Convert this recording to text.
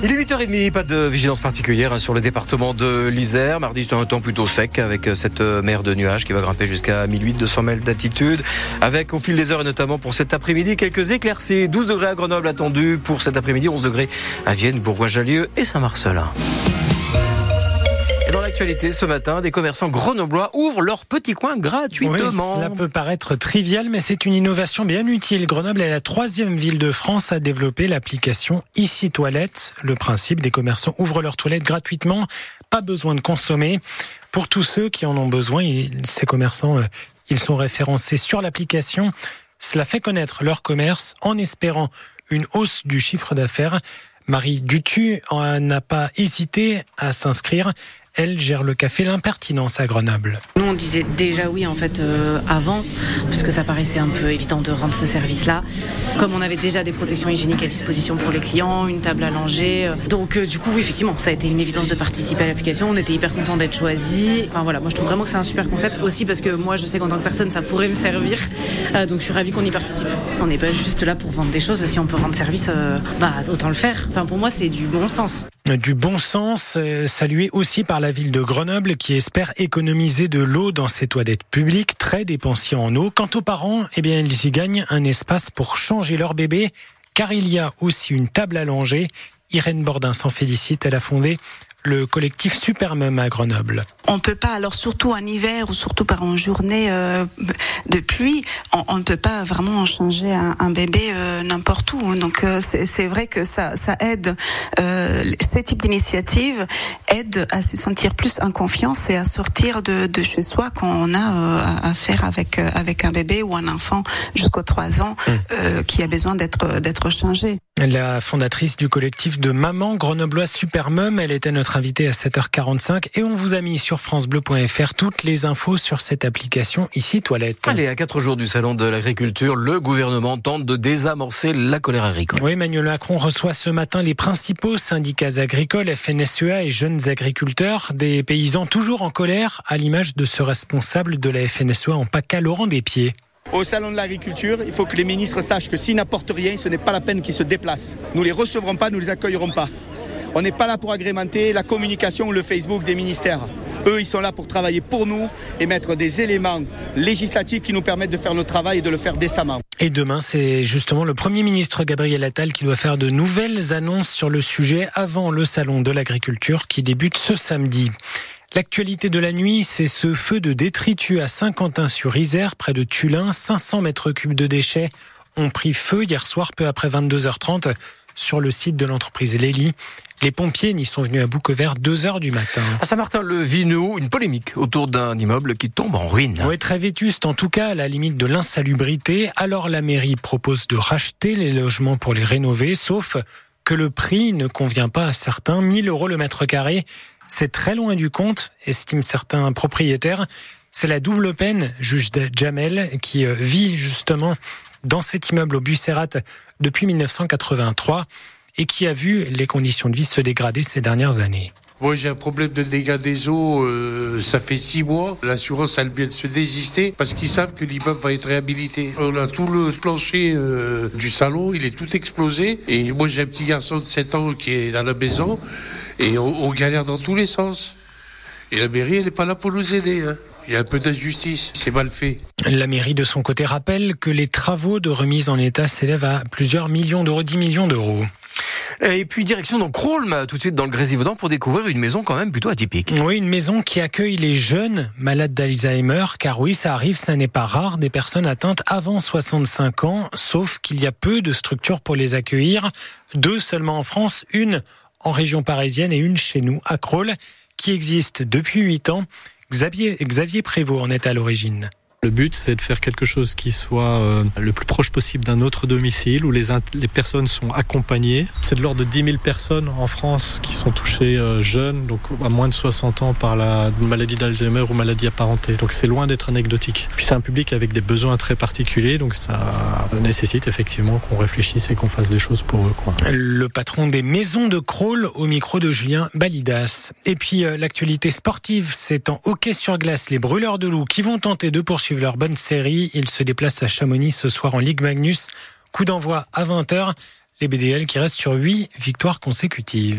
Il est 8h30, pas de vigilance particulière sur le département de l'Isère. Mardi, c'est un temps plutôt sec avec cette mer de nuages qui va grimper jusqu'à 1800 mètres d'altitude. Avec au fil des heures et notamment pour cet après-midi, quelques éclaircies. 12 degrés à Grenoble attendus pour cet après-midi, 11 degrés à Vienne, Bourgoin-Jallieu et Saint-Marcellin. Actualité ce matin, des commerçants grenoblois ouvrent leur petit coin gratuitement. Oui, cela peut paraître trivial, mais c'est une innovation bien utile. Grenoble est la troisième ville de France à développer l'application ICI Toilette. Le principe, des commerçants ouvrent leurs toilettes gratuitement, pas besoin de consommer. Pour tous ceux qui en ont besoin, ces commerçants, ils sont référencés sur l'application. Cela fait connaître leur commerce en espérant une hausse du chiffre d'affaires. Marie Dutu n'a pas hésité à s'inscrire. Elle gère le café L'Impertinence à Grenoble. Nous, on disait déjà oui, en fait, avant, parce que ça paraissait un peu évident de rendre ce service-là. Comme on avait déjà des protections hygiéniques à disposition pour les clients, une table allongée. Du coup, oui, effectivement, ça a été une évidence de participer à l'application. On était hyper contents d'être choisis. Enfin, voilà, moi, je trouve vraiment que c'est un super concept aussi parce que moi, je sais qu'en tant que personne, ça pourrait me servir. Donc, je suis ravie qu'on y participe. On n'est pas juste là pour vendre des choses. Si on peut rendre service, autant le faire. Enfin, pour moi, c'est du bon sens. Du bon sens, salué aussi par la ville de Grenoble qui espère économiser de l'eau dans ses toilettes publiques, très dépensiers en eau. Quant aux parents, ils y gagnent un espace pour changer leur bébé, car il y a aussi une table allongée. Irène Bordin s'en félicite, elle a fondé le collectif Supermum à Grenoble. On ne peut pas, alors surtout en hiver ou surtout par une journée de pluie, on ne peut pas vraiment changer un bébé n'importe où. Donc c'est vrai que ça aide, ce type d'initiative aide à se sentir plus en confiance et à sortir de chez soi quand on a affaire avec un bébé ou un enfant jusqu'aux 3 ans qui a besoin d'être changé. La fondatrice du collectif de Maman Grenobloise Supermum, elle était notre invitée à 7h45 et on vous a mis sur francebleu.fr toutes les infos sur cette application ICI Toilette. Allez, à 4 jours du salon de l'agriculture, le gouvernement tente de désamorcer la colère agricole. Oui, Emmanuel Macron reçoit ce matin les principaux syndicats agricoles, FNSEA et jeunes agriculteurs, des paysans toujours en colère à l'image de ce responsable de la FNSEA en PACA, Laurent Despieds. Au salon de l'agriculture, il faut que les ministres sachent que s'ils n'apportent rien, ce n'est pas la peine qu'ils se déplacent. Nous ne les recevrons pas, nous ne les accueillerons pas. On n'est pas là pour agrémenter la communication ou le Facebook des ministères. Eux, ils sont là pour travailler pour nous et mettre des éléments législatifs qui nous permettent de faire notre travail et de le faire décemment. Et demain, c'est justement le Premier ministre Gabriel Attal qui doit faire de nouvelles annonces sur le sujet avant le salon de l'agriculture qui débute ce samedi. L'actualité de la nuit, c'est ce feu de détritus à Saint-Quentin-sur-Isère, près de Tulin. 500 mètres cubes de déchets ont pris feu hier soir, peu après 22h30, sur le site de l'entreprise Lely. Les pompiers n'y sont venus à bout que vers 2h du matin. À Saint-Martin-le-Vinoux, une polémique autour d'un immeuble qui tombe en ruine. Oui, très vétuste, en tout cas à la limite de l'insalubrité. Alors la mairie propose de racheter les logements pour les rénover, sauf que le prix ne convient pas à certains. 1 000 € le mètre carré. C'est très loin du compte, estiment certains propriétaires. C'est la double peine, juge Djamel, qui vit justement dans cet immeuble au Bussérate depuis 1983 et qui a vu les conditions de vie se dégrader ces dernières années. Moi, j'ai un problème de dégâts des eaux, ça fait 6 mois. L'assurance, elle vient de se désister parce qu'ils savent que l'immeuble va être réhabilité. On a tout le plancher du salon, il est tout explosé. Et moi, j'ai un petit garçon de 7 ans qui est dans la maison. Et on galère dans tous les sens. Et la mairie, elle n'est pas là pour nous aider. Hein. Il y a un peu d'injustice, c'est mal fait. La mairie, de son côté, rappelle que les travaux de remise en état s'élèvent à plusieurs millions d'euros, 10 millions d'euros. Et puis direction dans Crolles, tout de suite dans le Grésivaudan, pour découvrir une maison quand même plutôt atypique. Oui, une maison qui accueille les jeunes malades d'Alzheimer, car oui, ça arrive, ça n'est pas rare, des personnes atteintes avant 65 ans, sauf qu'il y a peu de structures pour les accueillir. 2 seulement en France, une en région parisienne et une chez nous, à Crolles, qui existe depuis 8 ans. Xavier Prévost en est à l'origine. Le but, c'est de faire quelque chose qui soit le plus proche possible d'un autre domicile où les personnes sont accompagnées. C'est de l'ordre de 10 000 personnes en France qui sont touchées jeunes, donc à moins de 60 ans par la maladie d'Alzheimer ou maladie apparentée. Donc c'est loin d'être anecdotique. Puis c'est un public avec des besoins très particuliers, donc ça nécessite effectivement qu'on réfléchisse et qu'on fasse des choses pour eux, quoi. Le patron des maisons de Crolles au micro de Julien Balidas. Et puis l'actualité sportive, c'est en hockey sur glace, les brûleurs de loups qui vont tenter de poursuivre leur bonne série. Ils se déplacent à Chamonix ce soir en Ligue Magnus. Coup d'envoi à 20h. les BDL qui restent sur 8 victoires consécutives.